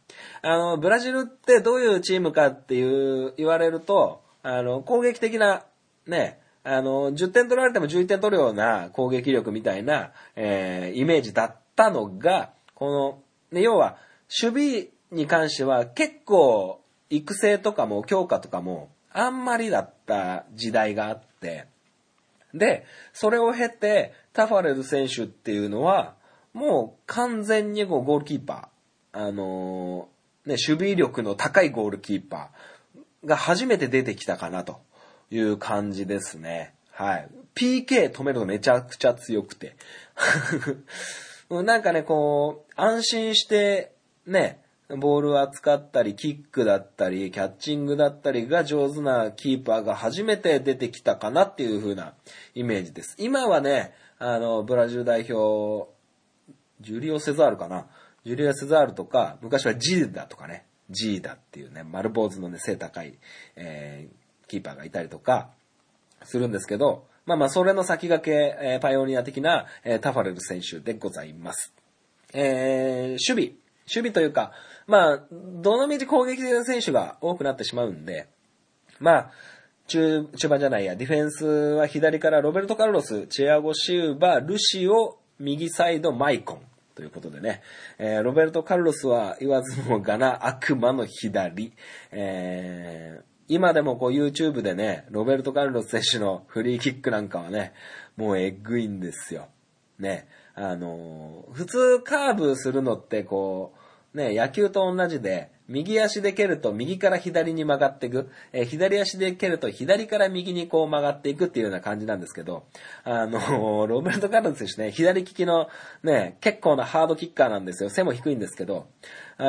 ブラジルってどういうチームかって言われると、攻撃的な、ね、10点取られても11点取るような攻撃力みたいな、イメージだったのが、要は、守備に関しては結構、育成とかも強化とかも、あんまりだった時代があって、で、それを経て、タファレル選手っていうのは、もう完全にゴールキーパー、ね、守備力の高いゴールキーパーが初めて出てきたかなという感じですね。はい。PK 止めるのめちゃくちゃ強くて。なんかね、こう、安心して、ね、ボールを扱ったり、キックだったり、キャッチングだったりが上手なキーパーが初めて出てきたかなっていう風なイメージです。今はね、ブラジル代表、ジュリオ・セザールとか、昔はジーダとかね、ジーダっていうね、丸坊主のね、背高い、キーパーがいたりとか、するんですけど、まあ、それの先駆け、パイオニア的な、タファレル選手でございます。守備というか、まあ、どのみち攻撃的な選手が多くなってしまうんで、まあ、中盤じゃないや、ディフェンスは左からロベルト・カルロス、チェアゴ・シウバ、ルシオ、右サイド、マイコンということでね、ロベルト・カルロスは言わずもがな悪魔の左、今でもこう YouTube でね、ロベルト・カルロス選手のフリーキックなんかはね、もうエグいんですよ。ね。普通カーブするのってこう、ね、野球と同じで、右足で蹴ると右から左に曲がっていく、左足で蹴ると左から右にこう曲がっていくっていうような感じなんですけど、ロベルト・カルロス選手ね、左利きのね、結構なハードキッカーなんですよ。背も低いんですけど、ハ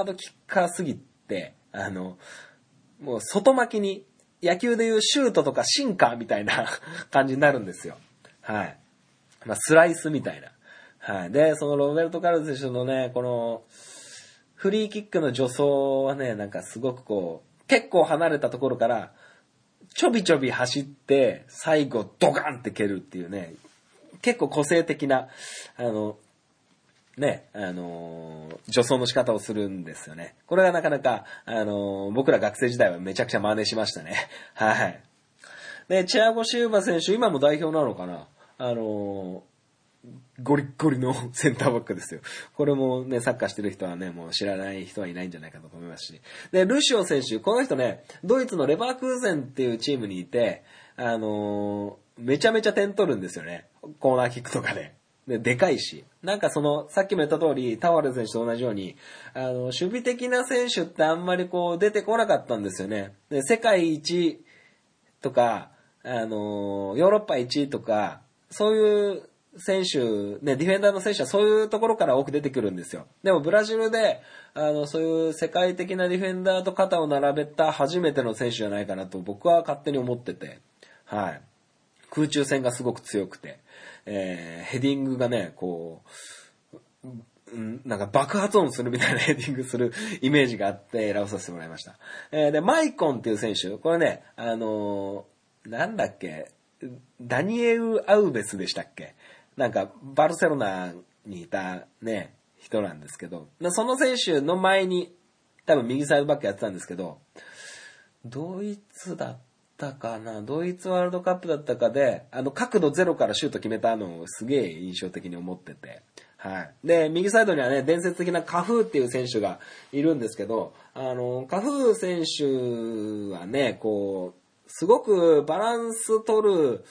ードキッカーすぎて、もう外巻きに、野球でいうシュートとかシンカーみたいな感じになるんですよ。はい。まあ、スライスみたいな。はい。で、そのロベルト・カルロス選手のね、この、フリーキックの助走はね、なんかすごくこう、結構離れたところから、ちょびちょび走って、最後ドカンって蹴るっていうね、結構個性的な、ね、助走の仕方をするんですよね。これがなかなか、僕ら学生時代はめちゃくちゃ真似しましたね。はい。で、チェアゴ・シウバ選手、今も代表なのかな？ゴリッゴリのセンターバックですよ。これもね、サッカーしてる人はね、もう知らない人はいないんじゃないかと思いますし。で、ルシオ選手、この人ね、ドイツのレバークーゼンっていうチームにいて、めちゃめちゃ点取るんですよね。コーナーキックとかで。でかいし。なんかさっきも言った通り、タワレル選手と同じように、守備的な選手ってあんまりこう出てこなかったんですよね。で、世界一とか、ヨーロッパ一とか、そういう選手、ね、ディフェンダーの選手はそういうところから多く出てくるんですよ。でもブラジルで、そういう世界的なディフェンダーと肩を並べた初めての選手じゃないかなと僕は勝手に思ってて、はい。空中戦がすごく強くて、ヘディングがね、こう、なんか爆発音するみたいなヘディングするイメージがあって選ばさせてもらいました。で、マイコンっていう選手、これね、なんだっけ、ダニエル・アウベスでしたっけ？なんか、バルセロナにいたね、人なんですけど、その選手の前に、多分右サイドバックやってたんですけど、ドイツだったかな、ドイツワールドカップだったかで、角度ゼロからシュート決めたのをすげえ印象的に思ってて、はい。で、右サイドにはね、伝説的なカフーっていう選手がいるんですけど、カフー選手はね、こう、すごくバランス取る、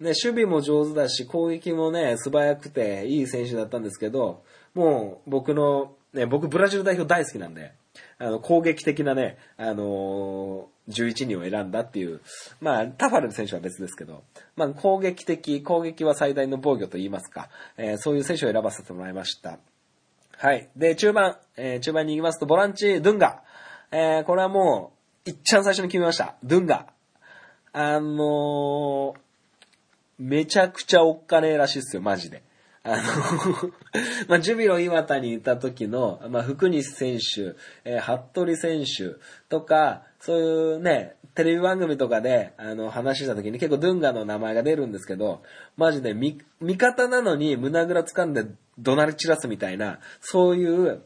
ね、守備も上手だし、攻撃もね、素早くていい選手だったんですけど、もう僕の、ね、僕ブラジル代表大好きなんで、攻撃的なね、11人を選んだっていう、まあ、タファル選手は別ですけど、まあ、攻撃は最大の防御と言いますか、そういう選手を選ばせてもらいました。はい。で、中盤に行きますと、ボランチ、ドゥンガ。これはもう、いっちゃん最初に決めました。ドゥンガ。めちゃくちゃおっかねえらしいっすよ、マジで。まあ、ジュビロ磐田にいた時の、まあ、福西選手、服部選手とか、そういうね、テレビ番組とかで、話した時に結構ドゥンガの名前が出るんですけど、マジで味方なのに胸ぐら掴んで怒鳴り散らすみたいな、そういう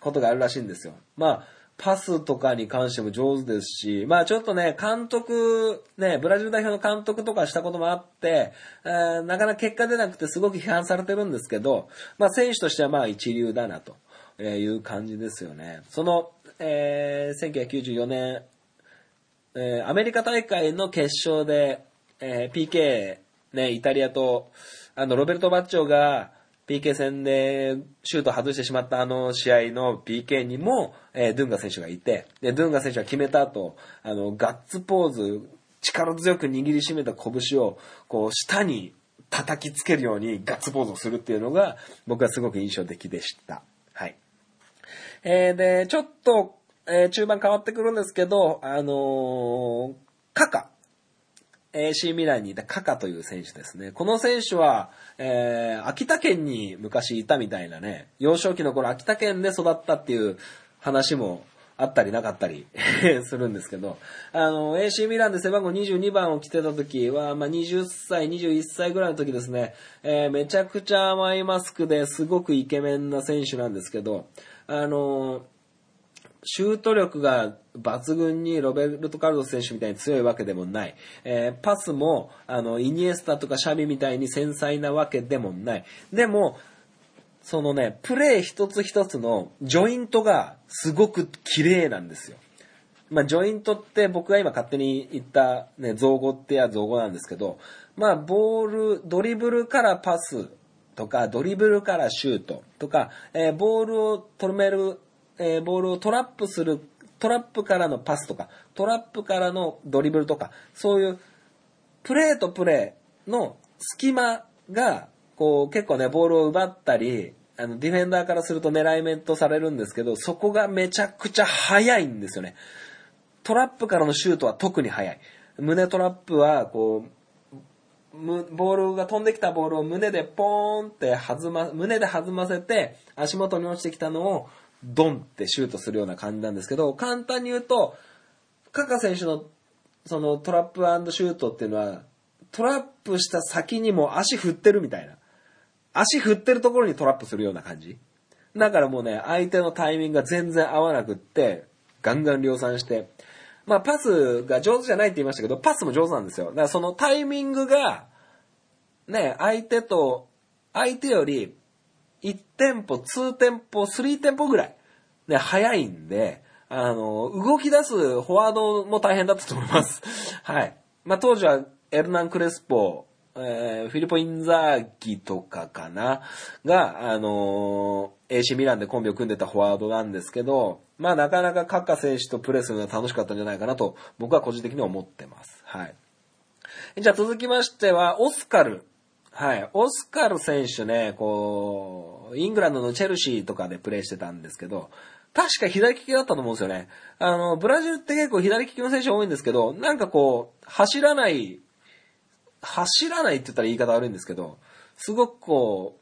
ことがあるらしいんですよ。まあ、パスとかに関しても上手ですし、まあちょっとね、ブラジル代表の監督とかしたこともあって、なかなか結果出なくてすごく批判されてるんですけど、まあ選手としてはまあ一流だなという感じですよね。その、1994年、アメリカ大会の決勝で、PK、ね、イタリアと、ロベルト・バッチョが、PK 戦でシュート外してしまった試合の PK にも、ドゥンガ選手がいて、で、ドゥンガ選手が決めた後、ガッツポーズ、力強く握りしめた拳を、こう、下に叩きつけるようにガッツポーズをするっていうのが、僕はすごく印象的でした。はい。で、ちょっと、中盤変わってくるんですけど、カカ。AC ミランにいたカカという選手ですね。この選手は、秋田県に昔いたみたいなね、幼少期の頃秋田県で育ったっていう話もあったりなかったりするんですけど、AC ミランで背番号22番を着てた時は、まあ、20歳、21歳ぐらいの時ですね、めちゃくちゃ甘いマスクですごくイケメンな選手なんですけど、シュート力が抜群にロベルト・カルロス選手みたいに強いわけでもない。パスも、イニエスタとかシャビみたいに繊細なわけでもない。でも、そのね、プレー一つ一つのジョイントがすごく綺麗なんですよ。まあ、ジョイントって僕が今勝手に言った、ね、造語ってや造語なんですけど、まあ、ドリブルからパスとか、ドリブルからシュートとか、ボールを止める、ボールをトラップする、トラップからのパスとか、トラップからのドリブルとか、そういうプレーとプレーの隙間が、こう結構ね、ボールを奪ったり、ディフェンダーからすると狙い目とされるんですけど、そこがめちゃくちゃ速いんですよね。トラップからのシュートは特に速い。胸トラップは、こう、ボールが飛んできたボールを胸でポーンって胸で弾ませて、足元に落ちてきたのを、ドンってシュートするような感じなんですけど、簡単に言うと、カカ選手のそのトラップ&シュートっていうのは、トラップした先にも足振ってるみたいな。足振ってるところにトラップするような感じ。だからもうね、相手のタイミングが全然合わなくって、ガンガン量産して。まあパスが上手じゃないって言いましたけど、パスも上手なんですよ。だからそのタイミングが、ね、相手より、1店舗、2店舗、3店舗ぐらい、ね、早いんで、動き出すフォワードも大変だったと思います。はい。まあ、当時は、エルナン・クレスポ、フィリポ・インザーギとかかな、が、AC ミランでコンビを組んでたフォワードなんですけど、まあ、なかなかカッカ選手とプレーするのは楽しかったんじゃないかなと、僕は個人的に思ってます。はい。じゃあ続きましては、オスカル。はい。オスカル選手ね、こう、イングランドのチェルシーとかでプレーしてたんですけど、確か左利きだったと思うんですよね。ブラジルって結構左利きの選手多いんですけど、なんかこう、走らないって言ったら言い方悪いんですけど、すごくこ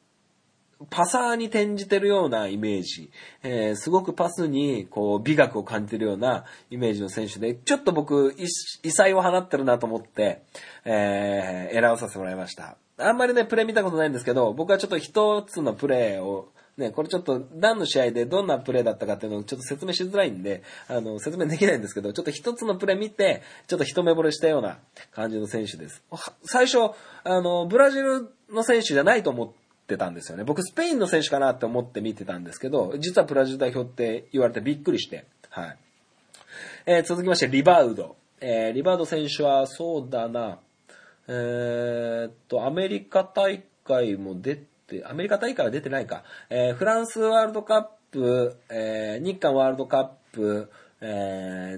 う、パサーに転じてるようなイメージ、すごくパスにこう、美学を感じてるようなイメージの選手で、ちょっと僕、異彩を放ってるなと思って、選ばさせてもらいました。あんまりね、プレー見たことないんですけど、僕はちょっと一つのプレーをね、これちょっと何の試合でどんなプレーだったかっていうのをちょっと説明しづらいんで、説明できないんですけど、ちょっと一つのプレー見て、ちょっと一目惚れしたような感じの選手です。最初、ブラジルの選手じゃないと思ってたんですよね。僕スペインの選手かなって思って見てたんですけど、実はブラジル代表って言われてびっくりして、はい。続きまして、リバウド。リバウド選手は、そうだな、アメリカ大会もアメリカ大会は出てないか、フランスワールドカップ、日韓ワールドカップ、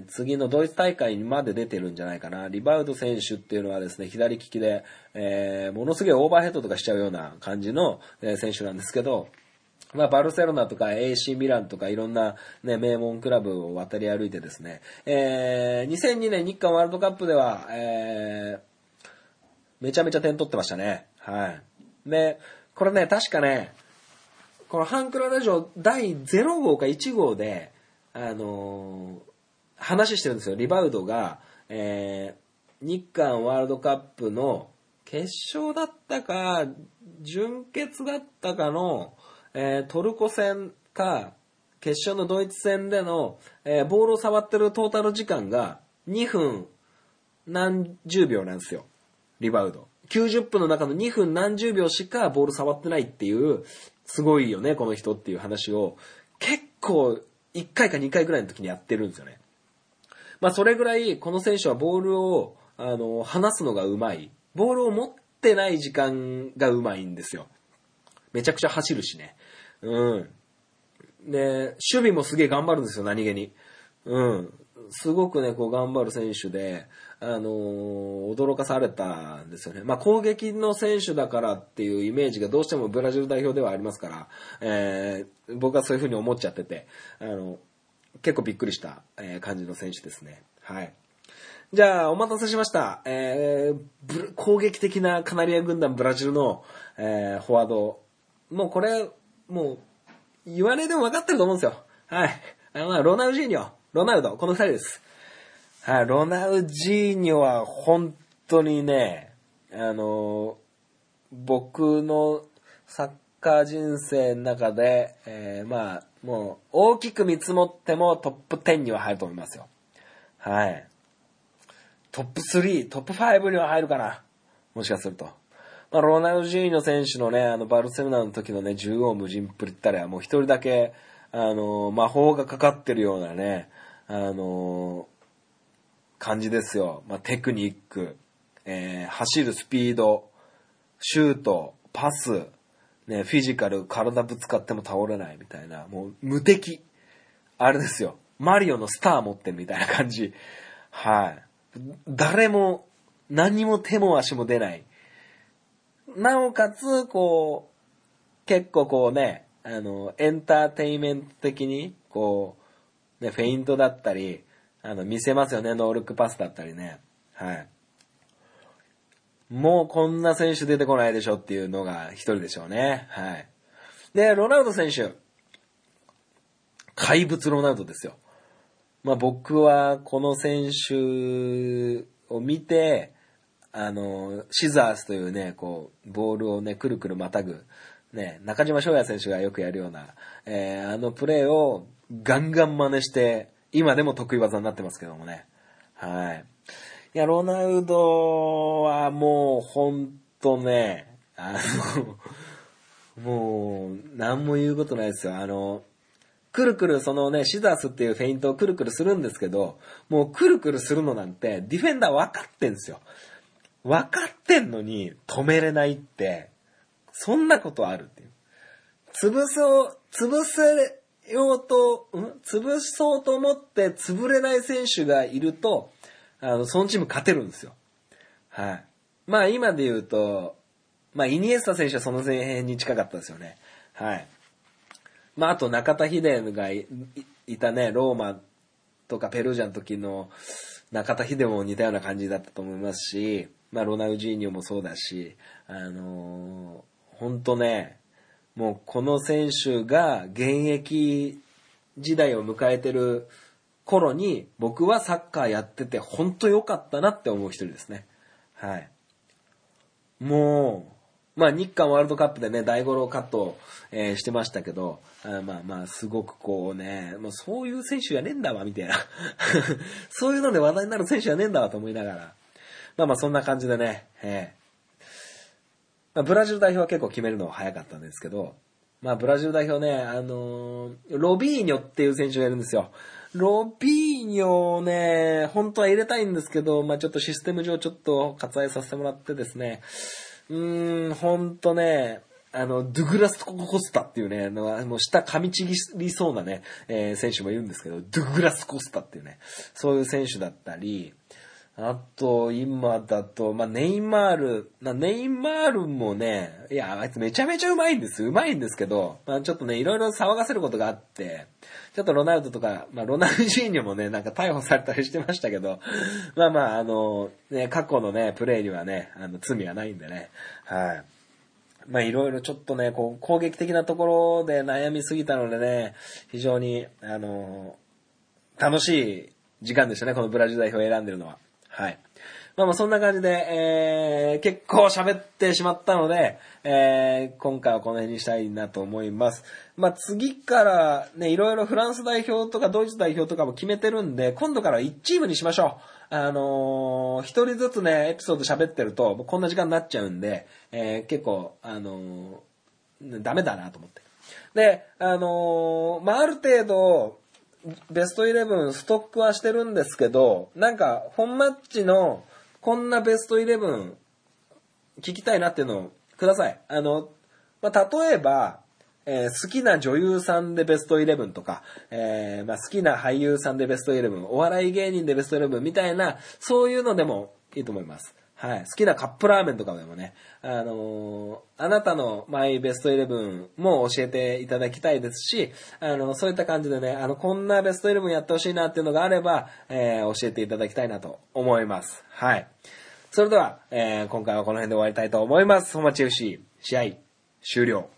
次のドイツ大会にまで出てるんじゃないかな。リバウド選手っていうのはですね、左利きで、ものすごいオーバーヘッドとかしちゃうような感じの選手なんですけど、まあ、バルセロナとか AC ミランとかいろんな、ね、名門クラブを渡り歩いてですね、2002年日韓ワールドカップでは、めちゃめちゃ点取ってましたね。はい。で、これね、確かね、このハンクララジオ第0号か1号で、話してるんですよ。リバウドが、日韓ワールドカップの決勝だったか、準決だったかの、トルコ戦か、決勝のドイツ戦での、ボールを触ってるトータル時間が2分何十秒なんですよ。リバウド。90分の中の2分何十秒しかボール触ってないっていう、すごいよね、この人っていう話を、結構1回か2回ぐらいの時にやってるんですよね。まあそれぐらいこの選手はボールを、離すのがうまい。ボールを持ってない時間がうまいんですよ。めちゃくちゃ走るしね。うん。で、守備もすげえ頑張るんですよ、何気に。うん。すごくね、こう頑張る選手で、驚かされたんですよね。まあ、攻撃の選手だからっていうイメージがどうしてもブラジル代表ではありますから、僕はそういう風に思っちゃってて、結構びっくりした感じの選手ですね。はい。じゃあ、お待たせしました。攻撃的なカナリア軍団ブラジルの、フォワード。もうこれ、もう、言われても分かってると思うんですよ。はい。ロナウジーニョ、ロナウド、この二人です。はい、ロナウジーニョは本当にね、僕のサッカー人生の中で、まあ、もう、大きく見積もってもトップ10には入ると思いますよ。はい。トップ3、トップ5には入るかな。もしかすると。まあ、ロナウジーニョ選手のね、バルセロナの時のね、縦横無尽っぷりったら、もう一人だけ、魔法がかかってるようなね、感じですよ。まあ、テクニック、走るスピード、シュート、パス、ね、フィジカル、体ぶつかっても倒れないみたいな、もう無敵。あれですよ。マリオのスター持ってるみたいな感じ。はい。誰も、何も手も足も出ない。なおかつ、こう、結構こうね、エンターテイメント的に、こう、ね、フェイントだったり、見せますよね、ノールックパスだったりね。はい。もうこんな選手出てこないでしょっていうのが一人でしょうね。はい。で、ロナウド選手。怪物ロナウドですよ。まあ僕はこの選手を見て、シザースというね、こう、ボールをね、くるくるまたぐ、ね、中島翔也選手がよくやるような、プレーをガンガン真似して、今でも得意技になってますけどもね。はい。いや、ロナウドはもう、ほんとね、もう、何も言うことないですよ。くるくるそのね、シザースっていうフェイントをくるくるするんですけど、もうくるくるするのなんて、ディフェンダー分かってんですよ。分かってんのに止めれないって、そんなことあるっていう。潰そうと思って潰れない選手がいると、そのチーム勝てるんですよ。はい。まあ今で言うと、まあイニエスタ選手はその前編に近かったですよね。はい。まああと中田秀が いたね、ローマとかペルージャの時の中田秀も似たような感じだったと思いますし、まあロナウジーニョもそうだし、ほんとね、もうこの選手が現役時代を迎えてる頃に僕はサッカーやってて本当良かったなって思う一人ですね。はい。もう、まあ日韓ワールドカップでね、大五郎カット、してましたけど、まあ、すごくこうね、もうそういう選手じゃねえんだわ、みたいな。そういうので話題になる選手じゃねえんだわと思いながら。まあそんな感じでね、まあ、ブラジル代表は結構決めるの早かったんですけど、まあブラジル代表ね、ロビーニョっていう選手がいるんですよ。ロビーニョをね、本当は入れたいんですけど、まあちょっとシステム上ちょっと割愛させてもらってですね、ほんとね、ドゥグラス・コスタっていうね、もう舌噛みちぎりそうなね、選手もいるんですけど、ドゥグラス・コスタっていうね、そういう選手だったり、あと、今だと、まあ、ネイマールもね、いや、あいつめちゃめちゃうまいんですけど、まあ、ちょっとね、いろいろ騒がせることがあって、ちょっとロナウドとか、まあ、ロナウジーニョもね、なんか逮捕されたりしてましたけど、まあ、ね、過去のね、プレイにはね、罪はないんでね、はい。まあ、いろいろちょっとね、こう、攻撃的なところで悩みすぎたのでね、非常に、楽しい時間でしたね、このブラジル代表を選んでるのは。はい。まあそんな感じで、結構喋ってしまったので、今回はこの辺にしたいなと思います。まあ次からね、いろいろフランス代表とかドイツ代表とかも決めてるんで、今度から1チームにしましょう。一人ずつね、エピソード喋ってると、こんな時間になっちゃうんで、結構、ダメだなと思って。で、まあある程度、ベスト11ストックはしてるんですけど、なんか本マッチのこんなベスト11聞きたいなっていうのをください。まあ、例えば、好きな女優さんでベスト11とか、まあ、好きな俳優さんでベスト11、お笑い芸人でベスト11みたいな、そういうのでもいいと思います。はい。好きなカップラーメンとかでもね、あなたのマイベスト11も教えていただきたいですし、そういった感じでね、こんなベスト11やってほしいなっていうのがあれば、教えていただきたいなと思います。はい。それでは、今回はこの辺で終わりたいと思います。本町 FC 試合終了。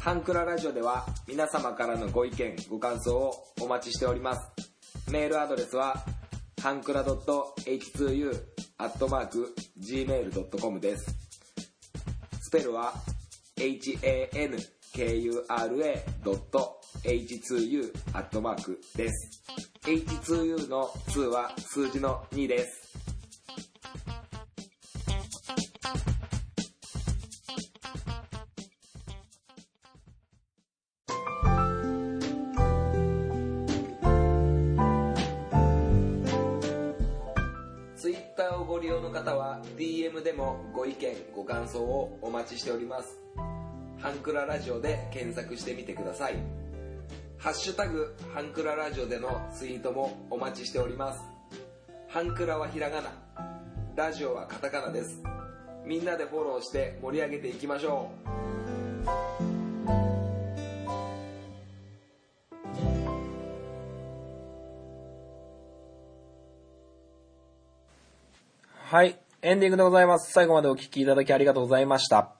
ハンクララジオでは皆様からのご意見ご感想をお待ちしております。メールアドレスはハンクラ .h2u@gmail.com です。スペルは hankura.h2u@ です。h2u の2は数字の2です。DM でもご意見ご感想をお待ちしております。ハンクララジオで検索してみてください。ハッシュタグハンクララジオでのツイートもお待ちしております。ハンクラはひらがな、ラジオはカタカナです。みんなでフォローして盛り上げていきましょう。はい。エンディングでございます。最後までお聞きいただきありがとうございました。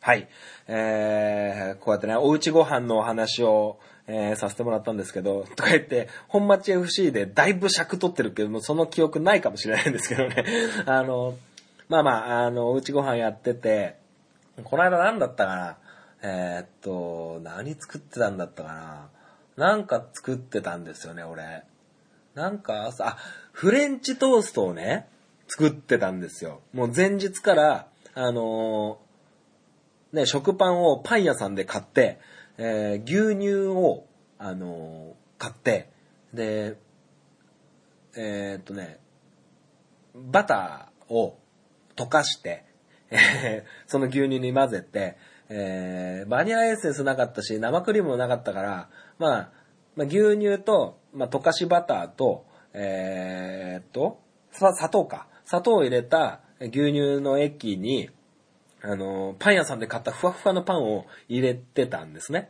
はい。こうやってね、おうちご飯のお話を、させてもらったんですけど、とか言って、本町 FC でだいぶ尺取ってるけども、その記憶ないかもしれないんですけどね。おうちご飯やってて、この間何だったかな。何作ってたんだったかな。なんか作ってたんですよね、俺。なんかさ、フレンチトーストをね、作ってたんですよ。もう前日から、ね、食パンをパン屋さんで買って、牛乳を、買って、で、バターを溶かして、その牛乳に混ぜて、バニラエッセンスなかったし、生クリームもなかったから、まあ、牛乳と、まあ、溶かしバターと、砂糖を入れた牛乳の液に、パン屋さんで買ったふわふわのパンを入れてたんですね。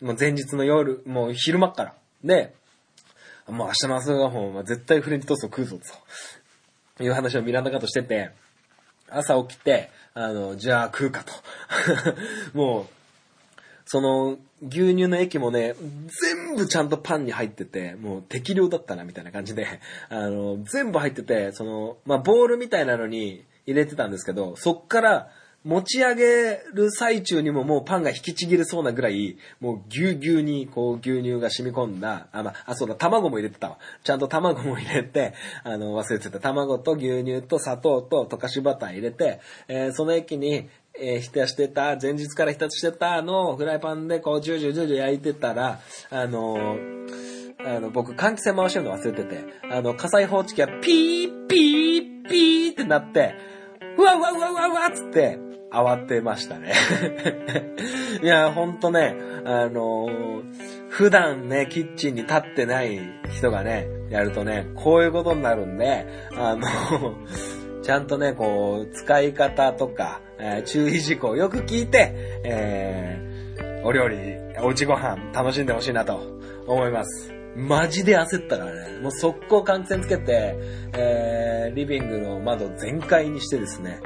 もう前日の夜、もう昼間っから。で、もう明日の朝ごはんは絶対フレンチトーストを食うぞと、いう話をミランダカとしてて、朝起きて、じゃあ食うかと。もう、その、牛乳の液もね、全部ちゃんとパンに入ってて、もう適量だったな、みたいな感じで、全部入ってて、その、まあ、ボールみたいなのに入れてたんですけど、そっから、持ち上げる最中にももうパンが引きちぎれそうなぐらい、もうぎゅうぎゅうにこう牛乳が染み込んだ、そうだ、卵も入れてたわ。ちゃんと卵も入れて、忘れてた。卵と牛乳と砂糖と溶かしバター入れて、その液に、浸してた、前日から浸してたフライパンでこうジュージュージュージュー焼いてたら、僕換気扇回してるの忘れてて、火災報知器がピーピーピーってなって、うわうわうわうわうわっつって、慌てましたね。いや、ほんとね、普段ね、キッチンに立ってない人がね、やるとね、こういうことになるんで、ちゃんとね、こう、使い方とか、注意事項をよく聞いて、お料理、おうちご飯楽しんでほしいなと思います。マジで焦ったからね。もう速攻換気扇つけて、リビングの窓全開にしてですね。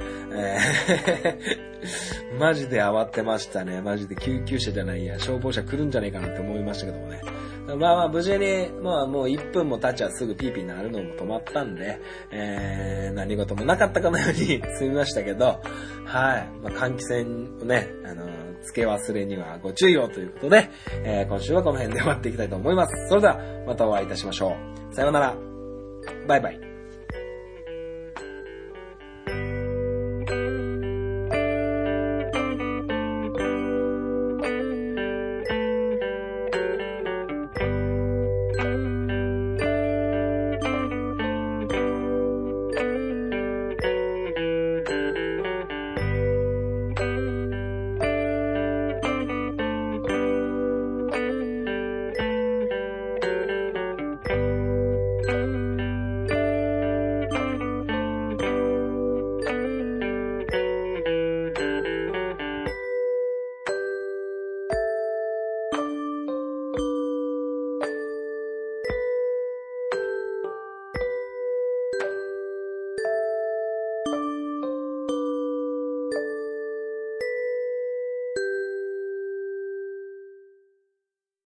マジで慌てましたね。マジで救急車じゃないや、消防車来るんじゃないかなって思いましたけどもね。まあ無事に、もう1分も経っちゃすぐピーピー鳴るのも止まったんで、何事もなかったかのように済みましたけど、はい。まあ換気扇をね、付け忘れにはご注意をということで、今週はこの辺で終わっていきたいと思います。それではまたお会いいたしましょう。さようなら。バイバイ。